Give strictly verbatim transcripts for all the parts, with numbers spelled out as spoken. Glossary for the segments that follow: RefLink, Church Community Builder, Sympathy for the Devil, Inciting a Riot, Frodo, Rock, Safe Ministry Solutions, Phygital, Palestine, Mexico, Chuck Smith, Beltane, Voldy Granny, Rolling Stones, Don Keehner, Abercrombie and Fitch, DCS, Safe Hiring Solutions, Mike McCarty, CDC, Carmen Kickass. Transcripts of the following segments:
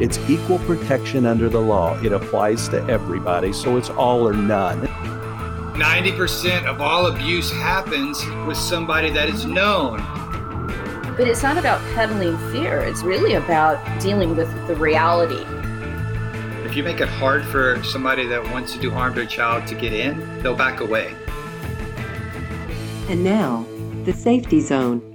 It's equal protection under the law. It applies to everybody, so it's all or none. ninety percent of all abuse happens with somebody that is known. But it's not about peddling fear. It's really about dealing with the reality. If you make it hard for somebody that wants to do harm to a child to get in, they'll back away. And now, the Safety Zone.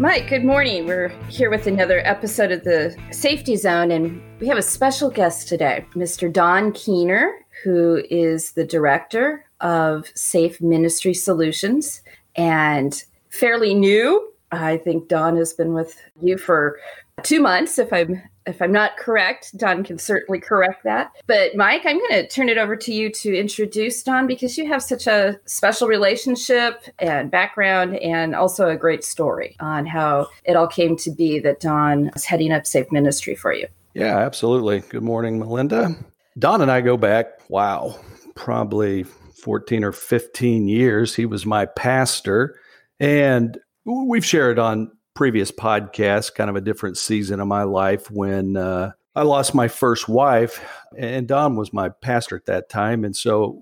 Mike, good morning. We're here with another episode of the Safety Zone, and we have a special guest today, Mister Don Keehner, who is the director of Safe Ministry Solutions and fairly new. I think Don has been with you for two months, if I'm if I'm not correct. Don can certainly correct that. But Mike, I'm going to turn it over to you to introduce Don, because you have such a special relationship and background, and also a great story on how it all came to be that Don is heading up Safe Ministry for you. Yeah, absolutely. Good morning, Melinda. Don and I go back, wow, probably fourteen or fifteen years. He was my pastor, and we've shared on previous podcasts kind of a different season of my life when uh, I lost my first wife, and Don was my pastor at that time. And so,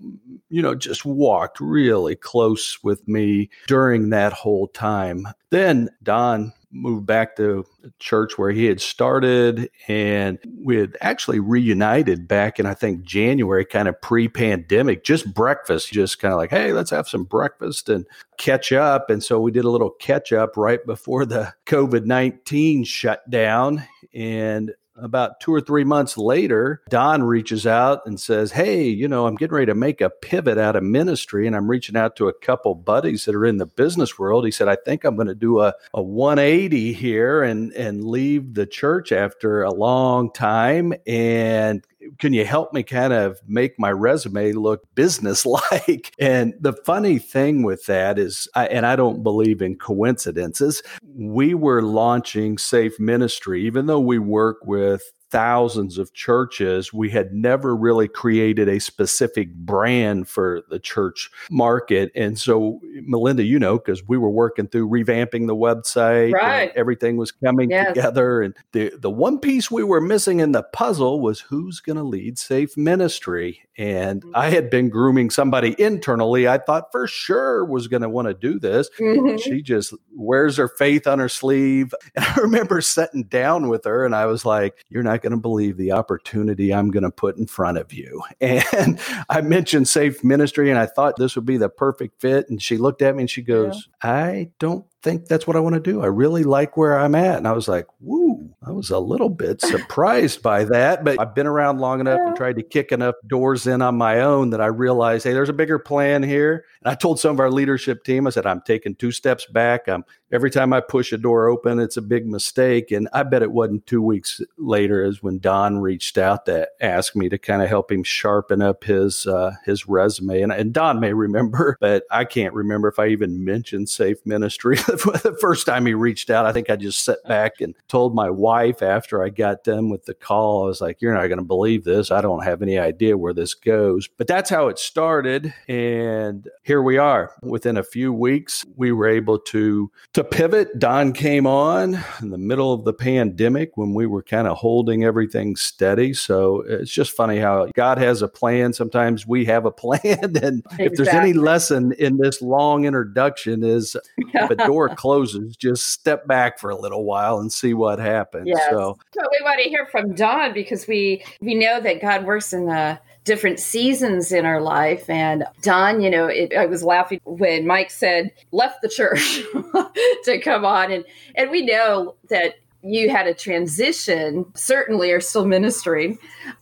you know, just walked really close with me during that whole time. Then Don moved back to the church where he had started, and we had actually reunited back in, I think, January, kind of pre-pandemic, just breakfast, just kind of like, hey, let's have some breakfast and catch up. And so we did a little catch up right before the covid nineteen shutdown. And about two or three months later, Don reaches out and says, hey, you know, I'm getting ready to make a pivot out of ministry, and I'm reaching out to a couple buddies that are in the business world. He said, I think I'm going to do a, a one eighty here and, and leave the church after a long time. And can you help me kind of make my resume look business-like? And the funny thing with that is, I, and I don't believe in coincidences, we were launching Safe Ministry. Even though we work with thousands of churches, we had never really created a specific brand for the church market. And so, Melinda, you know, because we were working through revamping the website, right. And everything was coming yes. together. And the, the one piece we were missing in the puzzle was who's going to lead Safe Ministry. And mm-hmm. I had been grooming somebody internally I thought for sure was going to want to do this. Mm-hmm. She just wears her faith on her sleeve. And I remember sitting down with her, and I was like, you're not going to believe the opportunity I'm going to put in front of you. And I mentioned Safe Ministry, and I thought this would be the perfect fit. And she looked at me and she goes, yeah. I don't think that's what I want to do. I really like where I'm at. And I was like, woo, I was a little bit surprised by that, but I've been around long enough yeah. and tried to kick enough doors in on my own that I realized, hey, there's a bigger plan here. And I told some of our leadership team, I said, I'm taking two steps back. I'm Every time I push a door open, it's a big mistake. And I bet it wasn't two weeks later is when Don reached out to ask me to kind of help him sharpen up his uh, his resume. And, and Don may remember, but I can't remember if I even mentioned Safe Ministry. The first time he reached out, I think I just sat back and told my wife after I got done with the call, I was like, you're not going to believe this. I don't have any idea where this goes. But that's how it started. And here we are. Within a few weeks, we were able to... To pivot, Don came on in the middle of the pandemic when we were kind of holding everything steady. So it's just funny how God has a plan. Sometimes we have a plan. And exactly. If there's any lesson in this long introduction is if a door closes, just step back for a little while and see what happens. Yes. So. so we want to hear from Don, because we, we know that God works in the different seasons in our life. And Don, you know, it, I was laughing when Mike said, left the church to come on. And, and we know that you had a transition, certainly are still ministering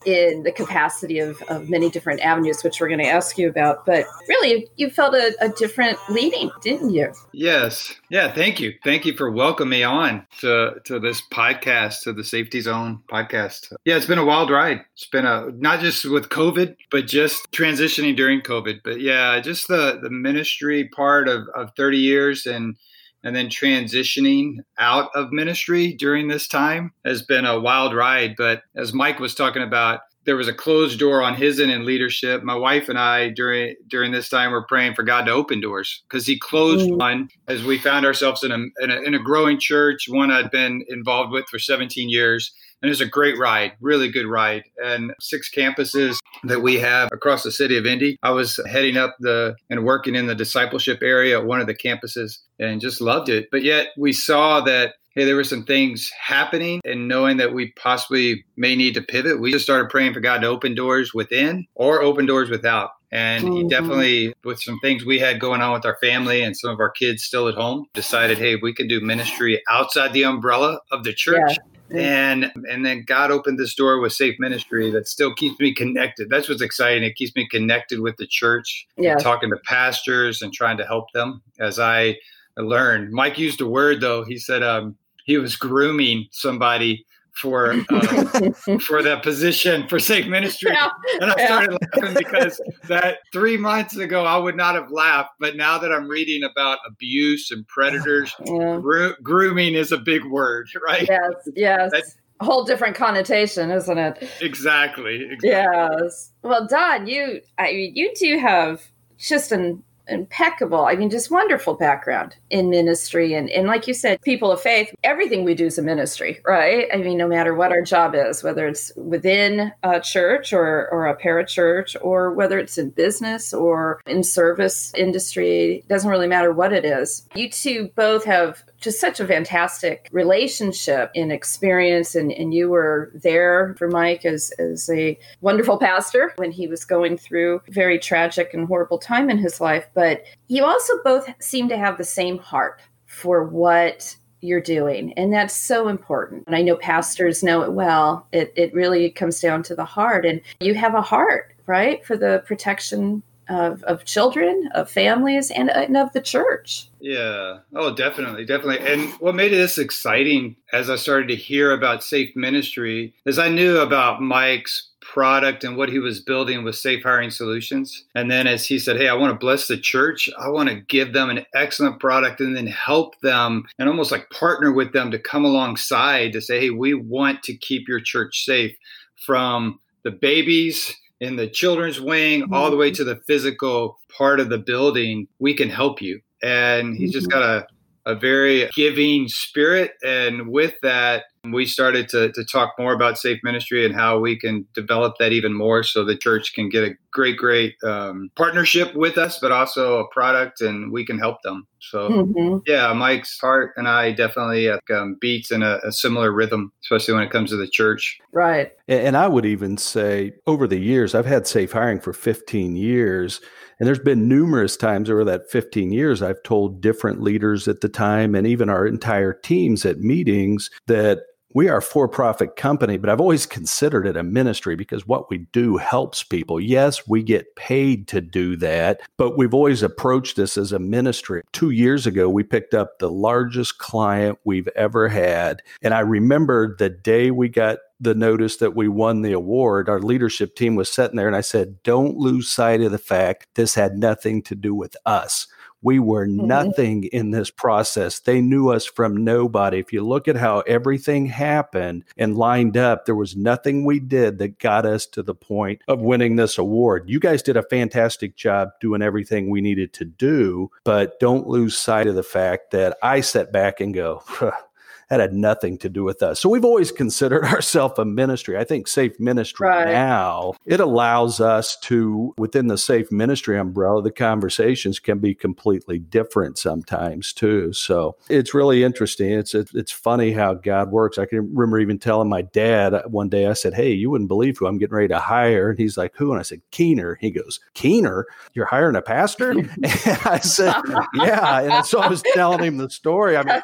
in the capacity of, of many different avenues, which we're going to ask you about. But really, you felt a, a different leading, didn't you? Yes. Yeah, thank you. Thank you for welcoming me on to, to this podcast, to the Safety Zone podcast. Yeah, it's been a wild ride. It's been a, not just with COVID, but just transitioning during COVID. But yeah, just the, the ministry part of, of thirty years and And then transitioning out of ministry during this time has been a wild ride. But as Mike was talking about, there was a closed door on his end in leadership. My wife and I during during this time were praying for God to open doors, because he closed mm. one as we found ourselves in a, in a in a growing church, one I'd been involved with for seventeen years. And it's a great ride, really good ride. And six campuses that we have across the city of Indy. I was heading up the and working in the discipleship area at one of the campuses and just loved it. But yet we saw that, hey, there were some things happening, and knowing that we possibly may need to pivot, we just started praying for God to open doors within or open doors without. And he definitely, with some things we had going on with our family and some of our kids still at home, decided, hey, we can do ministry outside the umbrella of the church. Yeah. And and then God opened this door with Safe Ministry that still keeps me connected. That's what's exciting. It keeps me connected with the church, yeah. talking to pastors and trying to help them as I learn. Mike used a word, though. He said um, he was grooming somebody for uh, for that position for Safe Ministry. Yeah. And I started yeah. laughing because that three months ago, I would not have laughed. But now that I'm reading about abuse and predators, yeah. gro- grooming is a big word, right? Yes, yes. That's- a whole different connotation, isn't it? Exactly, exactly. Yes. Well, Don, you, I mean, you do have just an impeccable, I mean, just wonderful background in ministry. And, and like you said, people of faith, everything we do is a ministry, right? I mean, no matter what our job is, whether it's within a church or, or a parachurch, or whether it's in business or in service industry, it doesn't really matter what it is. You two both have just such a fantastic relationship and experience. And, and you were there for Mike as, as a wonderful pastor when he was going through a very tragic and horrible time in his life. But you also both seem to have the same heart for what you're doing. And that's so important. And I know pastors know it well. It, it really comes down to the heart. And you have a heart, right, for the protection of, of children, of families, and, and of the church. Yeah. Oh, definitely. Definitely. And what made this exciting as I started to hear about Safe Ministry is I knew about Mike's product and what he was building with Safe Hiring Solutions. And then as he said, hey, I want to bless the church. I want to give them an excellent product and then help them and almost like partner with them to come alongside to say, hey, we want to keep your church safe from the babies in the children's wing all the way to the physical part of the building. We can help you. And he's just got a a very giving spirit. And with that, we started to, to talk more about Safe Ministry and how we can develop that even more so the church can get a great, great um, partnership with us, but also a product, and we can help them. So, mm-hmm. yeah, Mike's heart and I definitely um, beats in a, a similar rhythm, especially when it comes to the church. Right. And I would even say over the years, I've had Safe Hiring for fifteen years. And there's been numerous times over that fifteen years, I've told different leaders at the time and even our entire teams at meetings that we are a for-profit company, but I've always considered it a ministry because what we do helps people. Yes, we get paid to do that, but we've always approached this as a ministry. Two years ago, we picked up the largest client we've ever had. And I remember the day we got the notice that we won the award, our leadership team was sitting there and I said, don't lose sight of the fact this had nothing to do with us. We were nothing in this process. They knew us from nobody. If you look at how everything happened and lined up, there was nothing we did that got us to the point of winning this award. You guys did a fantastic job doing everything we needed to do, but don't lose sight of the fact that I sat back and go, huh. That had nothing to do with us. So we've always considered ourselves a ministry. I think Safe Ministry right. now, it allows us to, within the Safe Ministry umbrella, the conversations can be completely different sometimes too. So it's really interesting. It's it, it's funny how God works. I can remember even telling my dad one day, I said, hey, you wouldn't believe who I'm getting ready to hire. And he's like, who? And I said, Keehner. He goes, Keehner? You're hiring a pastor? And I said, yeah. And so I was telling him the story. I mean,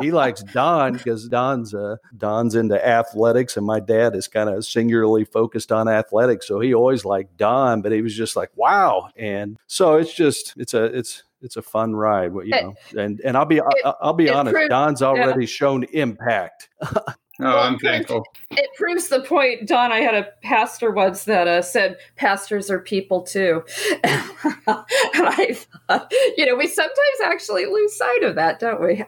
he likes Don. Because Don's uh, Don's into athletics, and my dad is kind of singularly focused on athletics, so he always liked Don. But he was just like, "Wow!" And so it's just it's a it's it's a fun ride, you know. And and I'll be I'll, I'll be honest, proved, Don's already yeah. shown impact. Oh, well, I'm thankful. It proves the point, Don. I had a pastor once that uh, said, pastors are people too. And I thought, you know, we sometimes actually lose sight of that, don't we?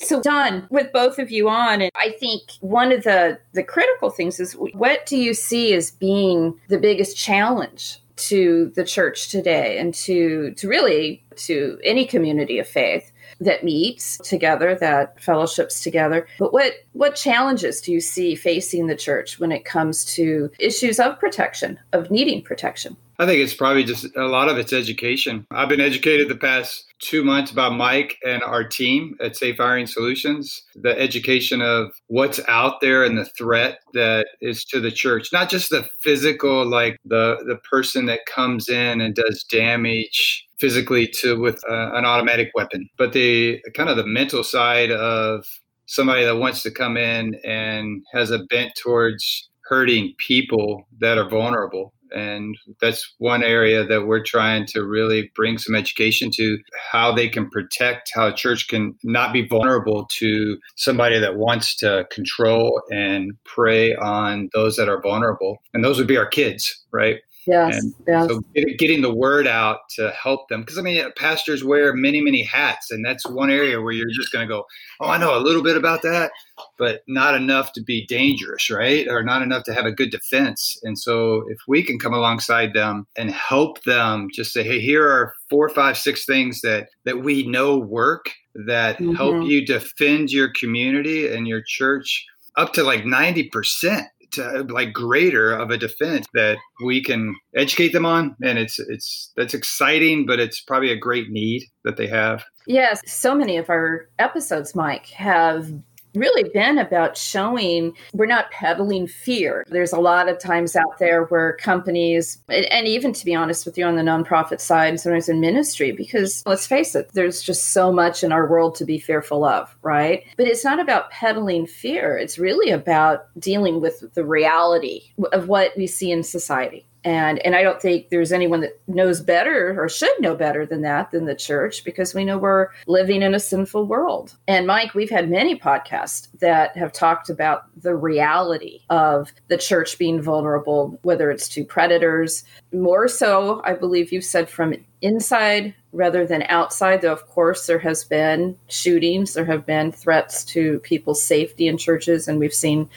So, Don, with both of you on, and I think one of the, the critical things is, what do you see as being the biggest challenge to the church today and to, to really to any community of faith that meets together, that fellowships together. But what, what challenges do you see facing the church when it comes to issues of protection, of needing protection? I think it's probably just a lot of it's education. I've been educated the past two months by Mike and our team at Safe Hiring Solutions, the education of what's out there and the threat that is to the church, not just the physical, like the, the person that comes in and does damage physically to with uh, an automatic weapon, but the kind of the mental side of somebody that wants to come in and has a bent towards hurting people that are vulnerable. And that's one area that we're trying to really bring some education to, how they can protect, how a church can not be vulnerable to somebody that wants to control and prey on those that are vulnerable. And those would be our kids, right? Yes, and yes. So getting the word out to help them. Because, I mean, pastors wear many, many hats. And that's one area where you're just going to go, oh, I know a little bit about that, but not enough to be dangerous, right? Or not enough to have a good defense. And so if we can come alongside them and help them just say, hey, here are four, five, six things that, that we know work that mm-hmm. help you defend your community and your church up to like ninety percent. To like greater of a defense that we can educate them on. And it's, it's, that's exciting, but it's probably a great need that they have. Yes. So many of our episodes, Mike, have really been about showing we're not peddling fear. There's a lot of times out there where companies, and even to be honest with you on the nonprofit side, and sometimes in ministry, because let's face it, there's just so much in our world to be fearful of, right? But it's not about peddling fear. It's really about dealing with the reality of what we see in society. And and I don't think there's anyone that knows better or should know better than that than the church, because we know we're living in a sinful world. And Mike, we've had many podcasts that have talked about the reality of the church being vulnerable, whether it's to predators, more so, I believe you've said, from inside rather than outside, though, of course, there has been shootings, there have been threats to people's safety in churches. And we've seen,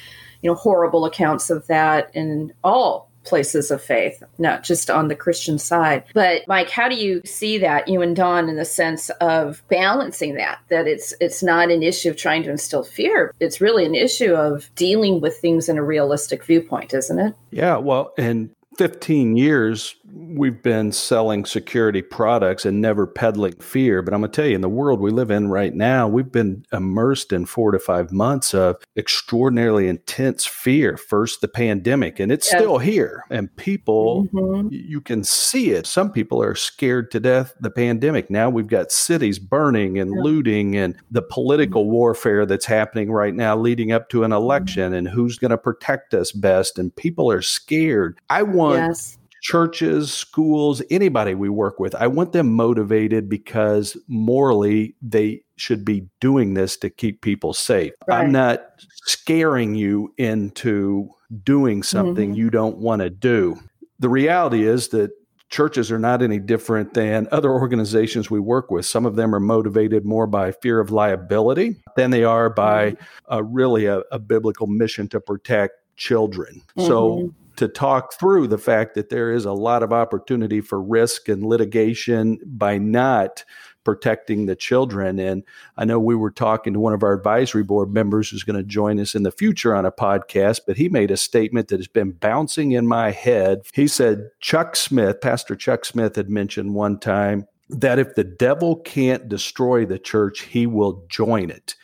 you know, horrible accounts of that in all places of faith, not just on the Christian side. But Mike, how do you see that, you and Don, in the sense of balancing that, that it's it's not an issue of trying to instill fear. It's really an issue of dealing with things in a realistic viewpoint, isn't it? Yeah, well, in fifteen years, we've been selling security products and never peddling fear. But I'm going to tell you, in the world we live in right now, we've been immersed in four to five months of extraordinarily intense fear. First, the pandemic, and it's yes. still here. And people, mm-hmm. you can see it. Some people are scared to death of the pandemic. Now we've got cities burning and yeah. looting, and the political warfare that's happening right now leading up to an election, mm-hmm. and who's going to protect us best. And people are scared. I want... Yes. Churches, schools, anybody we work with, I want them motivated because morally they should be doing this to keep people safe. Right. I'm not scaring you into doing something mm-hmm. you don't want to do. The reality is that churches are not any different than other organizations we work with. Some of them are motivated more by fear of liability than they are by uh, really a, a biblical mission to protect children. Mm-hmm. So to talk through the fact that there is a lot of opportunity for risk and litigation by not protecting the children. And I know we were talking to one of our advisory board members who's going to join us in the future on a podcast, but he made a statement that has been bouncing in my head. He said, Chuck Smith, Pastor Chuck Smith had mentioned one time that if the devil can't destroy the church, he will join it.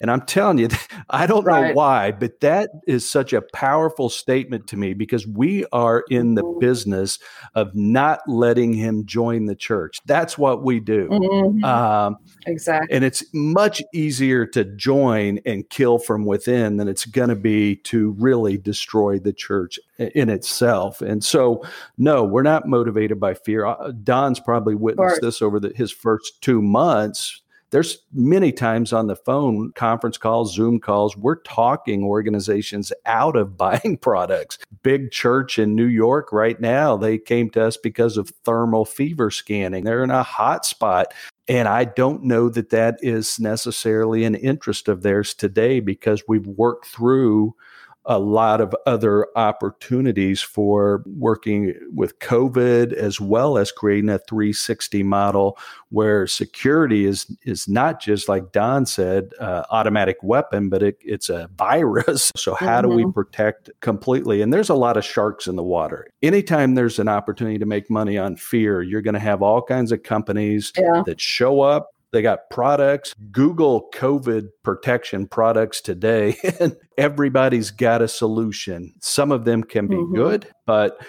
And I'm telling you, I don't right. know why, but that is such a powerful statement to me, because we are in the business of not letting him join the church. That's what we do. Mm-hmm. Um, exactly. And it's much easier to join and kill from within than it's going to be to really destroy the church in itself. And so, no, we're not motivated by fear. Don's probably witnessed this over the, his first two months. There's many times on the phone, conference calls, Zoom calls, we're talking organizations out of buying products. Big church in New York right now, they came to us because of thermal fever scanning. They're in a hot spot. And I don't know that that is necessarily an interest of theirs today, because we've worked through a lot of other opportunities for working with COVID, as well as creating a three sixty model where security is is not just, like Don said, uh, automatic weapon, but it, it's a virus. So how mm-hmm. do we protect completely? And there's a lot of sharks in the water. Anytime there's an opportunity to make money on fear, you're going to have all kinds of companies yeah. that show up. They got products. Google COVID protection products today, and everybody's got a solution. Some of them can be mm-hmm. good, but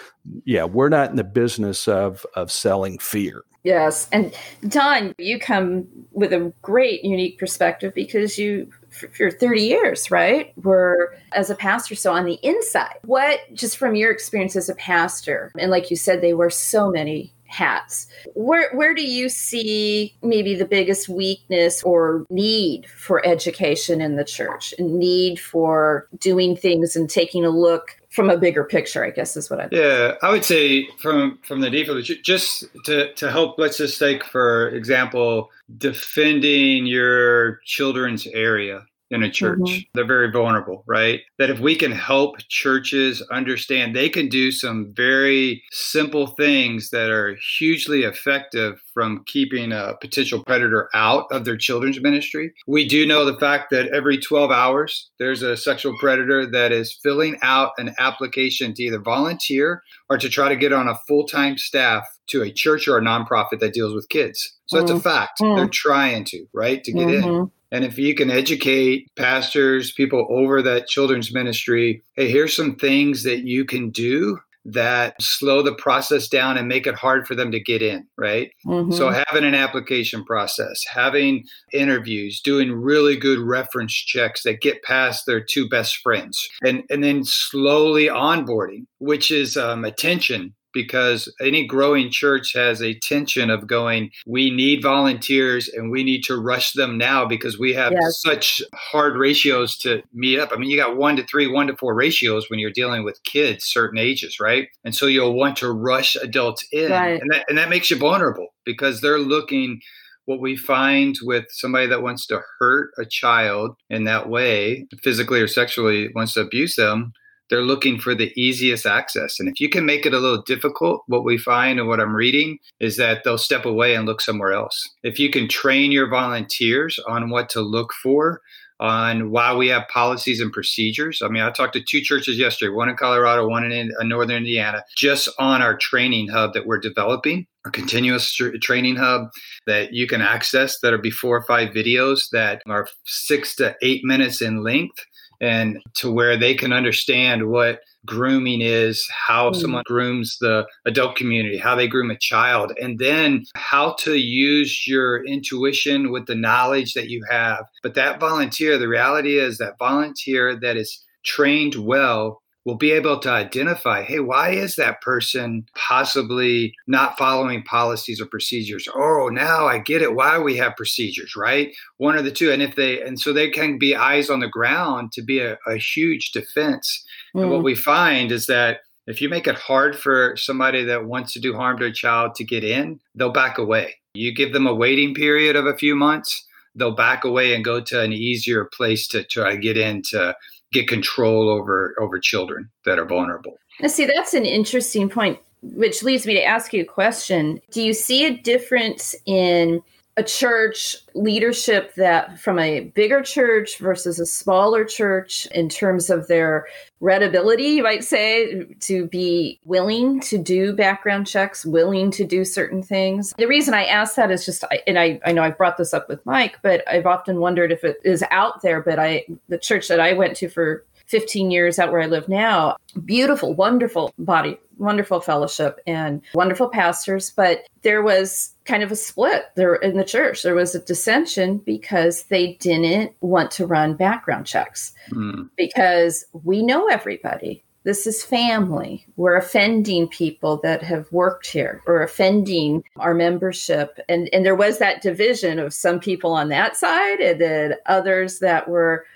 yeah, we're not in the business of of selling fear. Yes. And Don, you come with a great, unique perspective because you, for, for thirty years, right, were as a pastor, so on the inside. What, just from your experience as a pastor, and like you said, they wear so many hats. Where where do you see maybe the biggest weakness or need for education in the church, and need for doing things and taking a look from a bigger picture, I guess is what I think. Yeah, I would say from, from the default, just to, to help, let's just take, for example, defending your children's area in a church. Mm-hmm. They're very vulnerable, right? That if we can help churches understand, they can do some very simple things that are hugely effective from keeping a potential predator out of their children's ministry. We do know the fact that every twelve hours, there's a sexual predator that is filling out an application to either volunteer or to try to get on a full-time staff to a church or a nonprofit that deals with kids. So mm-hmm. that's a fact. Mm-hmm. They're trying to, right, to get mm-hmm. in. And if you can educate pastors, people over that children's ministry, hey, here's some things that you can do that slow the process down and make it hard for them to get in, right? Mm-hmm. So having an application process, having interviews, doing really good reference checks that get past their two best friends, and, and then slowly onboarding, which is um, attention. Because any growing church has a tension of going, we need volunteers and we need to rush them now because we have yes. such hard ratios to meet up. I mean, you got one to three, one to four ratios when you're dealing with kids, certain ages, right? And so you'll want to rush adults in. Right. And that, and that makes you vulnerable because they're looking. What we find with somebody that wants to hurt a child in that way, physically or sexually, wants to abuse them, they're looking for the easiest access. And if you can make it a little difficult, what we find and what I'm reading is that they'll step away and look somewhere else. If you can train your volunteers on what to look for, on why we have policies and procedures. I mean, I talked to two churches yesterday, one in Colorado, one in northern Indiana, just on our training hub that we're developing, a continuous tr- training hub that you can access that are be four or five videos that are six to eight minutes in length. And to where they can understand what grooming is, how mm. someone grooms the adult community, how they groom a child, and then how to use your intuition with the knowledge that you have. But that volunteer, the reality is that volunteer that is trained well will be able to identify, hey, why is that person possibly not following policies or procedures? Oh, now I get it. Why we have procedures, right? One of the two. And if they, and so they can be eyes on the ground to be a, a huge defense. Mm. And what we find is that if you make it hard for somebody that wants to do harm to a child to get in, they'll back away. You give them a waiting period of a few months, they'll back away and go to an easier place to try to get into get control over, over children that are vulnerable. Now, see, that's an interesting point, which leads me to ask you a question. Do you see a difference in a church leadership that from a bigger church versus a smaller church in terms of their readability, you might say, to be willing to do background checks, willing to do certain things? The reason I ask that is just, and I, I know I've brought this up with Mike, but I've often wondered if it is out there, but I, the church that I went to for fifteen years out where I live now, beautiful, wonderful body, wonderful fellowship and wonderful pastors, but there was kind of a split there in the church. There was a dissension because they didn't want to run background checks mm. because we know everybody. This is family. We're offending people that have worked here or offending our membership. And, and there was that division of some people on that side and then others that were,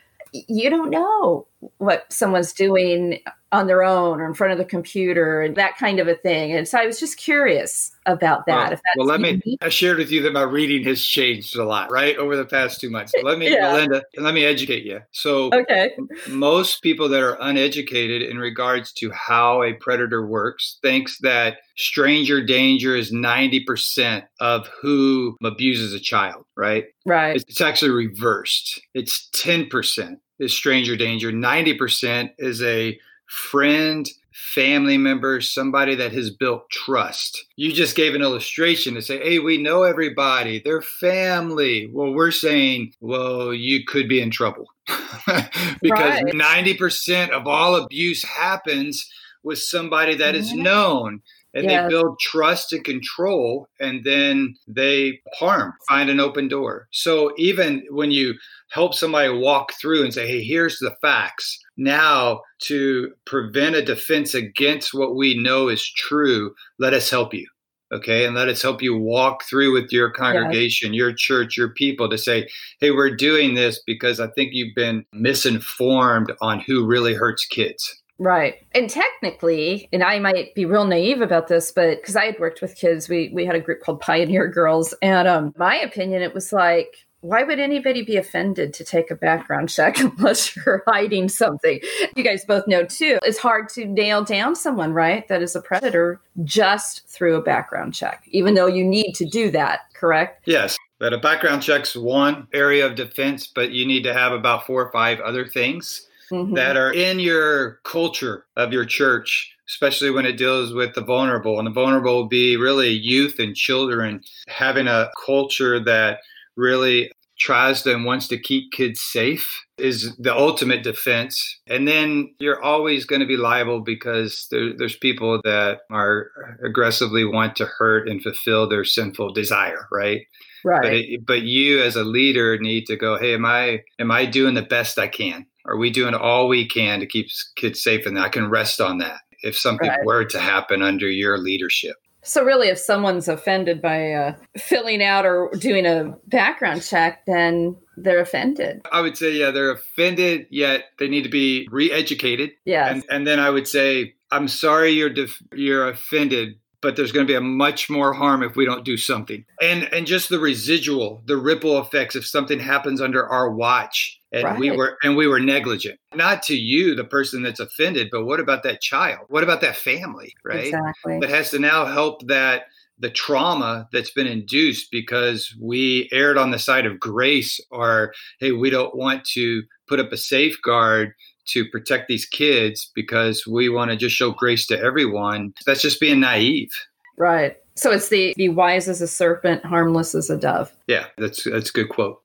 you don't know what someone's doing on their own or in front of the computer and that kind of a thing. And so I was just curious about that. Well, if that's well let unique. me, I shared with you that my reading has changed a lot, right? Over the past two months. So let me, yeah. Melinda, let me educate you. So okay. Most people that are uneducated in regards to how a predator works thinks that stranger danger is ninety percent of who abuses a child, right? Right. It's actually reversed. It's ten percent. Is stranger danger. ninety percent is a friend, family member, somebody that has built trust. You just gave an illustration to say, hey, we know everybody, they're family. Well, we're saying, well, you could be in trouble because right. ninety percent of all abuse happens with somebody that is known. And yes. They build trust and control, and then they harm, find an open door. So even when you help somebody walk through and say, hey, here's the facts, now to prevent a defense against what we know is true, let us help you. Okay. And let us help you walk through with your congregation, yes. your church, your people to say, hey, we're doing this because I think you've been misinformed on who really hurts kids. Right. And technically, and I might be real naive about this, but because I had worked with kids, we we had a group called Pioneer Girls. And um, my opinion, it was like, why would anybody be offended to take a background check unless you're hiding something? You guys both know, too, it's hard to nail down someone, right, that is a predator just through a background check, even though you need to do that, correct? Yes. But a background check's one area of defense, but you need to have about four or five other things. Mm-hmm. That are in your culture of your church, especially when it deals with the vulnerable. And the vulnerable will be really youth and children, having a culture that really tries to and wants to keep kids safe is the ultimate defense. And then you're always going to be liable because there, there's people that are aggressively want to hurt and fulfill their sinful desire, right? Right. But, it, but you as a leader need to go, hey, am I am I doing the best I can? Are we doing all we can to keep kids safe? And I can rest on that if something right. were to happen under your leadership. So really, if someone's offended by uh, filling out or doing a background check, then they're offended. I would say, yeah, they're offended, yet they need to be re-educated. Yes. And, and then I would say, I'm sorry you're def- you're offended, but there's going to be a much more harm if we don't do something. And and just the residual, the ripple effects, if something happens under our watch and right. we were and we were negligent, not to you, the person that's offended, but what about that child? What about that family, right? Exactly. That has to now help that the trauma that's been induced because we erred on the side of grace or, hey, we don't want to put up a safeguard to protect these kids because we want to just show grace to everyone. That's just being naive. Right. So it's the be wise as a serpent, harmless as a dove. Yeah, that's that's a good quote.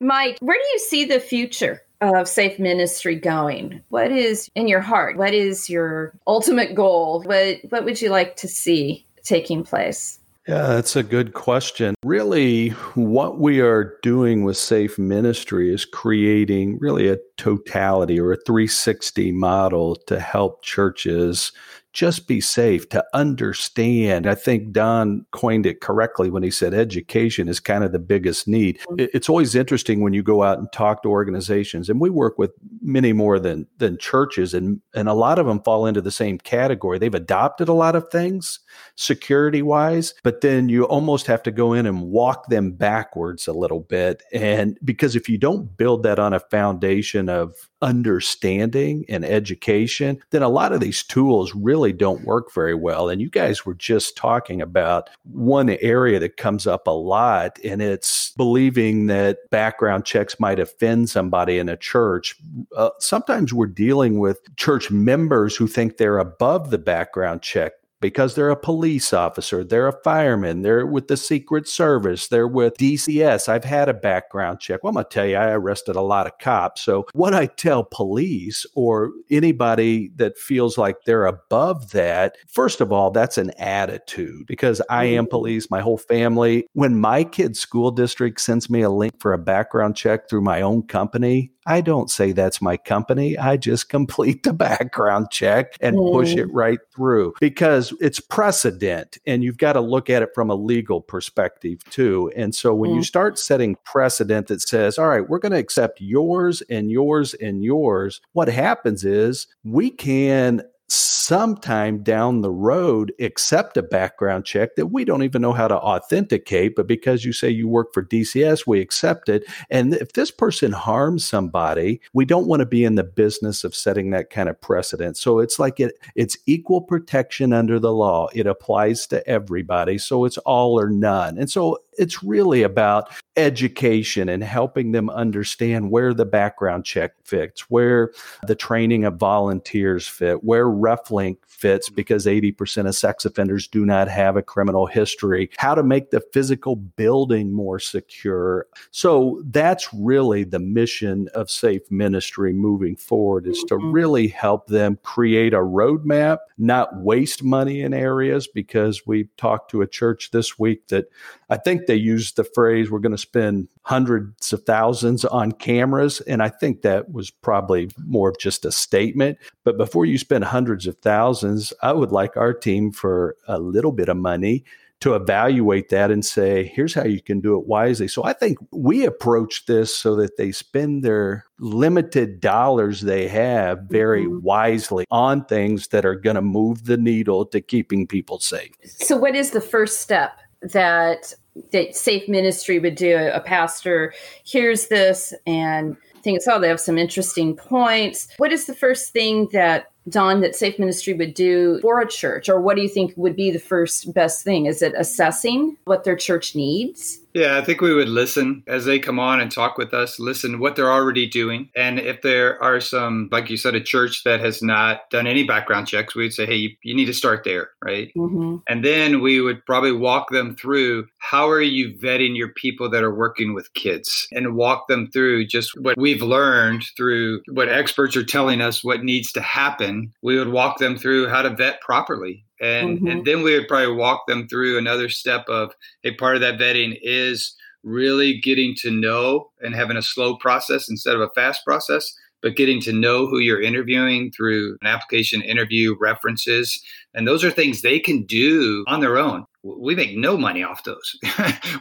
Mike, where do you see the future of Safe Ministry going? What is in your heart? What is your ultimate goal? What what would you like to see taking place? Yeah, that's a good question. Really, what we are doing with Safe Ministry is creating really a totality or a three sixty model to help churches just be safe, to understand. I think Don coined it correctly when he said education is kind of the biggest need. It's always interesting when you go out and talk to organizations, and we work with many more than than churches, and, and a lot of them fall into the same category. They've adopted a lot of things security-wise, but then you almost have to go in and walk them backwards a little bit. And because if you don't build that on a foundation of understanding and education, then a lot of these tools really don't work very well. And you guys were just talking about one area that comes up a lot, and it's believing that background checks might offend somebody in a church. Uh, sometimes we're dealing with church members who think they're above the background check because they're a police officer, they're a fireman, they're with the Secret Service, they're with D C S. I've had a background check. Well, I'm going to tell you, I arrested a lot of cops. So what I tell police or anybody that feels like they're above that, first of all, that's an attitude because I am police, my whole family. When my kid's school district sends me a link for a background check through my own company, I don't say that's my company. I just complete the background check and mm. push it right through because it's precedent. And you've got to look at it from a legal perspective too. And so when mm. you start setting precedent that says, all right, we're going to accept yours and yours and yours, what happens is we can sometime down the road accept a background check that we don't even know how to authenticate, but because you say you work for D C S, we accept it. And if this person harms somebody, we don't want to be in the business of setting that kind of precedent. So it's like it, it's equal protection under the law. It applies to everybody. So it's all or none. And so it's really about education and helping them understand where the background check fits, where the training of volunteers fit, where RefLink fits, because eighty percent of sex offenders do not have a criminal history, how to make the physical building more secure. So that's really the mission of Safe Ministry moving forward, is to really help them create a roadmap, not waste money in areas, because we talked to a church this week that I think they used the phrase, we're going to spend hundreds of thousands on cameras. And I think that was probably more of just a statement. But before you spend hundreds of thousands, I would like our team for a little bit of money to evaluate that and say, here's how you can do it wisely. So I think we approach this so that they spend their limited dollars they have very mm-hmm. wisely on things that are going to move the needle to keeping people safe. So what is the first step that that Safe Ministry would do? A pastor hears this and thinks, oh, they have some interesting points. What is the first thing that, Don, that Safe Ministry would do for a church? Or what do you think would be the first best thing? Is it assessing what their church needs? Yeah, I think we would listen as they come on and talk with us, listen what they're already doing. And if there are some, like you said, a church that has not done any background checks, we'd say, hey, you, you need to start there, right? Mm-hmm. And then we would probably walk them through, how are you vetting your people that are working with kids? And walk them through just what we've learned through what experts are telling us what needs to happen. We would walk them through how to vet properly. And, mm-hmm. and then we would probably walk them through another step of a part of that vetting is really getting to know and having a slow process instead of a fast process, but getting to know who you're interviewing through an application interview, references. And those are things they can do on their own. We make no money off those.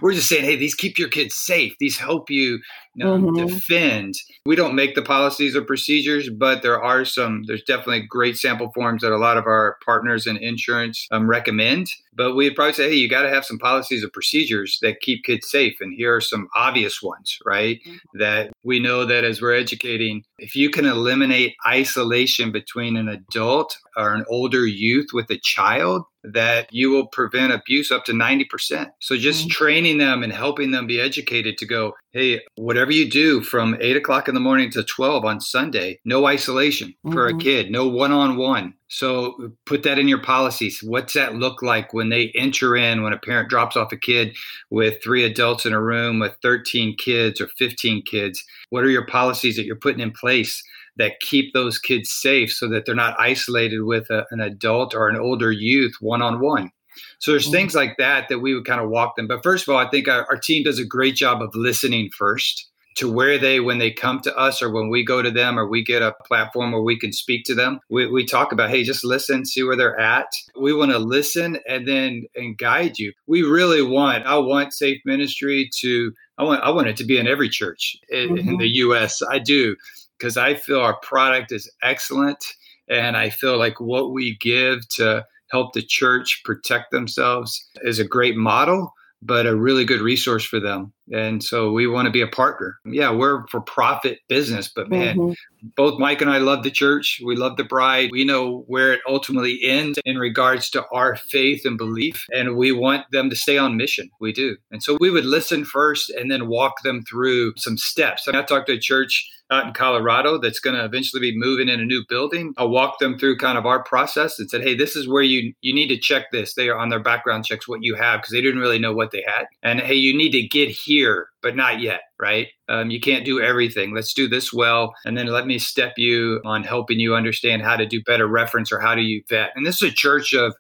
We're just saying, hey, these keep your kids safe. These help you, you know, mm-hmm. defend. We don't make the policies or procedures, but there are some, there's definitely great sample forms that a lot of our partners in insurance um, recommend. But we'd probably say, hey, you got to have some policies or procedures that keep kids safe. And here are some obvious ones, right? Mm-hmm. That we know that as we're educating, if you can eliminate isolation between an adult or an older youth with a child, that you will prevent abuse up to ninety percent. So just mm-hmm. training them and helping them be educated to go, hey, whatever you do from eight o'clock in the morning to twelve on Sunday, no isolation mm-hmm. for a kid, no one-on-one. So put that in your policies. What's that look like when they enter in, when a parent drops off a kid with three adults in a room with thirteen kids or fifteen kids? What are your policies that you're putting in place that keep those kids safe so that they're not isolated with a, an adult or an older youth one-on-one? So there's mm-hmm. things like that that we would kind of walk them. But first of all, I think our, our team does a great job of listening first to where they, when they come to us or when we go to them or we get a platform where we can speak to them, we, we talk about, hey, just listen, see where they're at. We want to listen and then and guide you. We really want, I want Safe Ministry to, I want, I want it to be in every church in, mm-hmm. in the U S. I do. Because I feel our product is excellent. And I feel like what we give to help the church protect themselves is a great model, but a really good resource for them. And so we want to be a partner. Yeah, we're for-profit business, but man, mm-hmm. both Mike and I love the church. We love the bride. We know where it ultimately ends in regards to our faith and belief, and we want them to stay on mission. We do. And so we would listen first and then walk them through some steps. I talked to a church out in Colorado that's going to eventually be moving in a new building. I walked them through kind of our process and said, hey, this is where you, you need to check this. They are on their background checks, what you have, because they didn't really know what they had. And hey, you need to get here. Here, but not yet, right? Um, you can't do everything. Let's do this well. And then let me step you on helping you understand how to do better reference or how do you vet. And this is a church of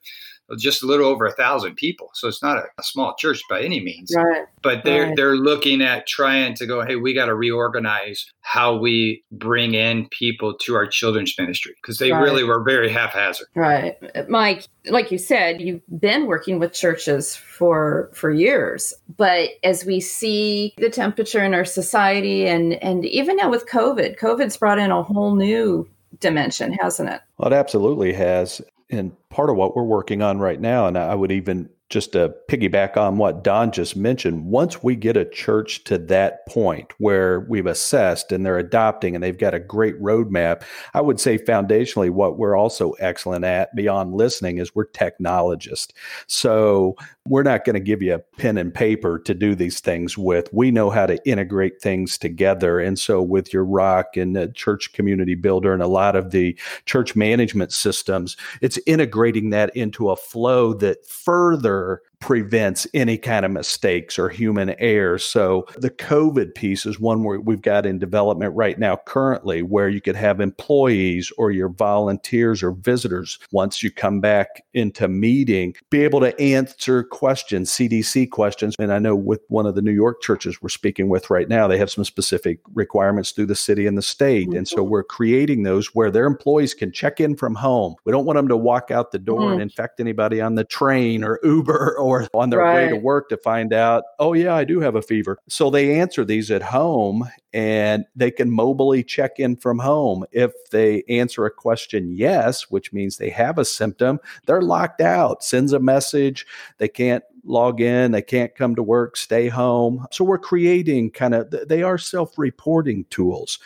just a little over a thousand people. So it's not a, a small church by any means, right. but they're, right. they're looking at trying to go, hey, we got to reorganize how we bring in people to our children's ministry, because they right. really were very haphazard. Right. Mike, like you said, you've been working with churches for, for years, but as we see the temperature in our society and, and even now with COVID, COVID's brought in a whole new dimension, hasn't it? Well, it absolutely has. And part of what we're working on right now, and I would even just to piggyback on what Don just mentioned, once we get a church to that point where we've assessed and they're adopting and they've got a great roadmap, I would say foundationally what we're also excellent at beyond listening is we're technologists. So we're not going to give you a pen and paper to do these things with. We know how to integrate things together. And so with your Rock and the Church Community Builder and a lot of the church management systems, it's integrating that into a flow that further prevents any kind of mistakes or human error. So the COVID piece is one where we've got in development right now currently where you could have employees or your volunteers or visitors, once you come back into meeting, be able to answer questions, C D C questions. And I know with one of the New York churches we're speaking with right now, they have some specific requirements through the city and the state. Mm-hmm. And so we're creating those where their employees can check in from home. We don't want them to walk out the door mm-hmm. and infect anybody on the train or Uber or Or on their right. way to work to find out, oh, yeah, I do have a fever. So they answer these at home and they can mobily check in from home. If they answer a question yes, which means they have a symptom, they're locked out, sends a message. They can't log in. They can't come to work, stay home. So we're creating kind of, they are self-reporting tools.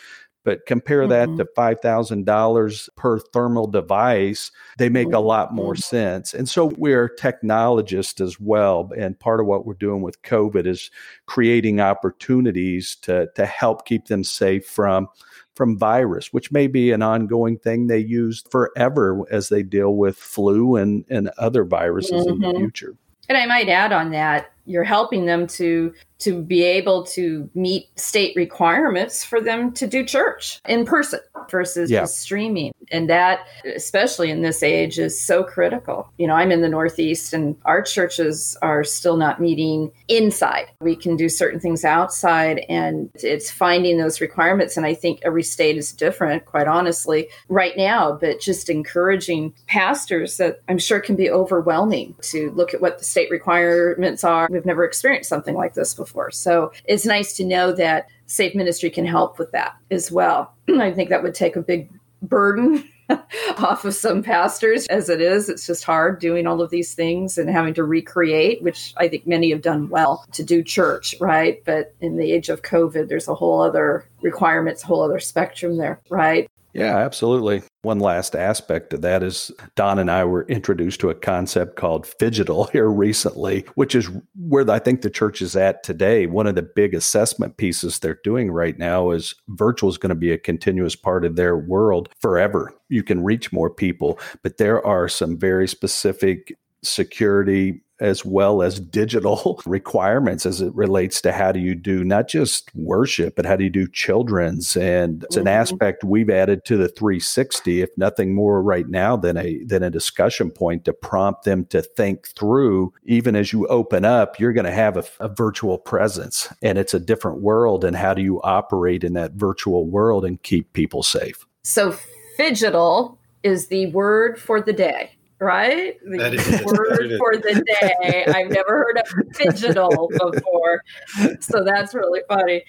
But compare that mm-hmm. to five thousand dollars per thermal device, they make a lot more sense. And so we're technologists as well. And part of what we're doing with COVID is creating opportunities to, to help keep them safe from from virus, which may be an ongoing thing they use forever as they deal with flu and, and other viruses mm-hmm. in the future. And I might add on that, you're helping them to to be able to meet state requirements for them to do church in person versus yeah. just streaming. And that, especially in this age, is so critical. You know, I'm in the Northeast and our churches are still not meeting inside. We can do certain things outside and it's finding those requirements. And I think every state is different, quite honestly, right now, but just encouraging pastors that I'm sure can be overwhelming to look at what the state requirements are. We've never experienced something like this before. So it's nice to know that Safe Ministry can help with that as well. I think that would take a big burden off of some pastors. As it is, it's just hard doing all of these things and having to recreate, which I think many have done well to do church, right? But in the age of COVID, there's a whole other requirements, a whole other spectrum there, right? Yeah, absolutely. One last aspect of that is Don and I were introduced to a concept called Phygital here recently, which is where I think the church is at today. One of the big assessment pieces they're doing right now is virtual is going to be a continuous part of their world forever. You can reach more people, but there are some very specific security as well as digital requirements as it relates to how do you do not just worship, but how do you do children's? And it's an aspect we've added to the three sixty, if nothing more right now than a than a discussion point to prompt them to think through, even as you open up, you're going to have a, a virtual presence and it's a different world. And how do you operate in that virtual world and keep people safe? So Phygital is the word for the day. Right? The word for the day. I've never heard of Phygital before. So that's really funny.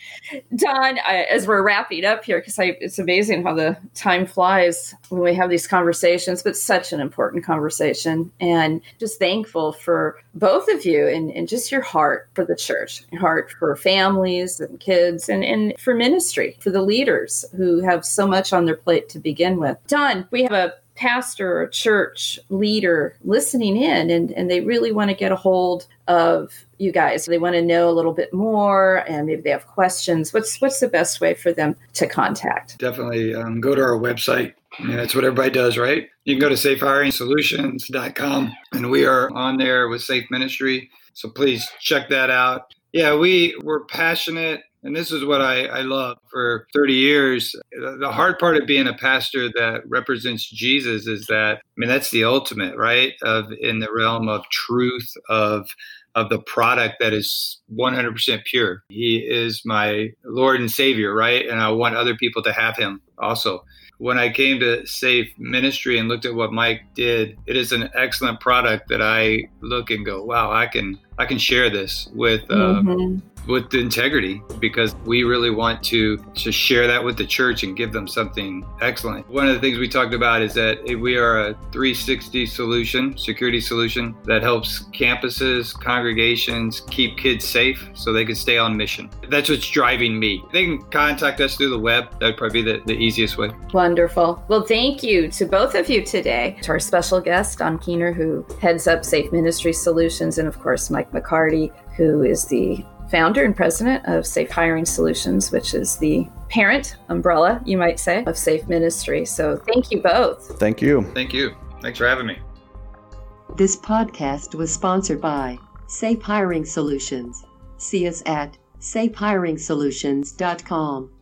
Don, I, as we're wrapping up here, because it's amazing how the time flies when we have these conversations, but such an important conversation. And just thankful for both of you and, and just your heart for the church, your heart for families and kids and, and for ministry, for the leaders who have so much on their plate to begin with. Don, we have a pastor or church leader listening in and, and they really want to get a hold of you guys. They want to know a little bit more and maybe they have questions. What's what's the best way for them to contact? Definitely um, go to our website. Yeah, that's what everybody does, right? You can go to safe hiring solutions dot com and we are on there with Safe Ministry. So please check that out. Yeah, we, we're passionate And this is what I, I love for thirty years. The hard part of being a pastor that represents Jesus is that, I mean, that's the ultimate, right? Of in the realm of truth, of of the product that is one hundred percent pure. He is my Lord and Savior, right? And I want other people to have him also. When I came to Safe Ministry and looked at what Mike did, it is an excellent product that I look and go, wow, I can I can share this with um, mm-hmm. with integrity, because we really want to, to share that with the church and give them something excellent. One of the things we talked about is that we are a three sixty solution, security solution that helps campuses, congregations keep kids safe so they can stay on mission. That's what's driving me. They can contact us through the web. That'd probably be the, the easiest way. Wonderful. Well, thank you to both of you today. To our special guest, Don Keehner, who heads up Safe Ministry Solutions, and of course, Mike McCarty, who is the founder and president of Safe Hiring Solutions, which is the parent umbrella, you might say, of Safe Ministry. So thank you both. Thank you. Thank you. Thanks for having me. This podcast was sponsored by Safe Hiring Solutions. See us at safe hiring solutions dot com.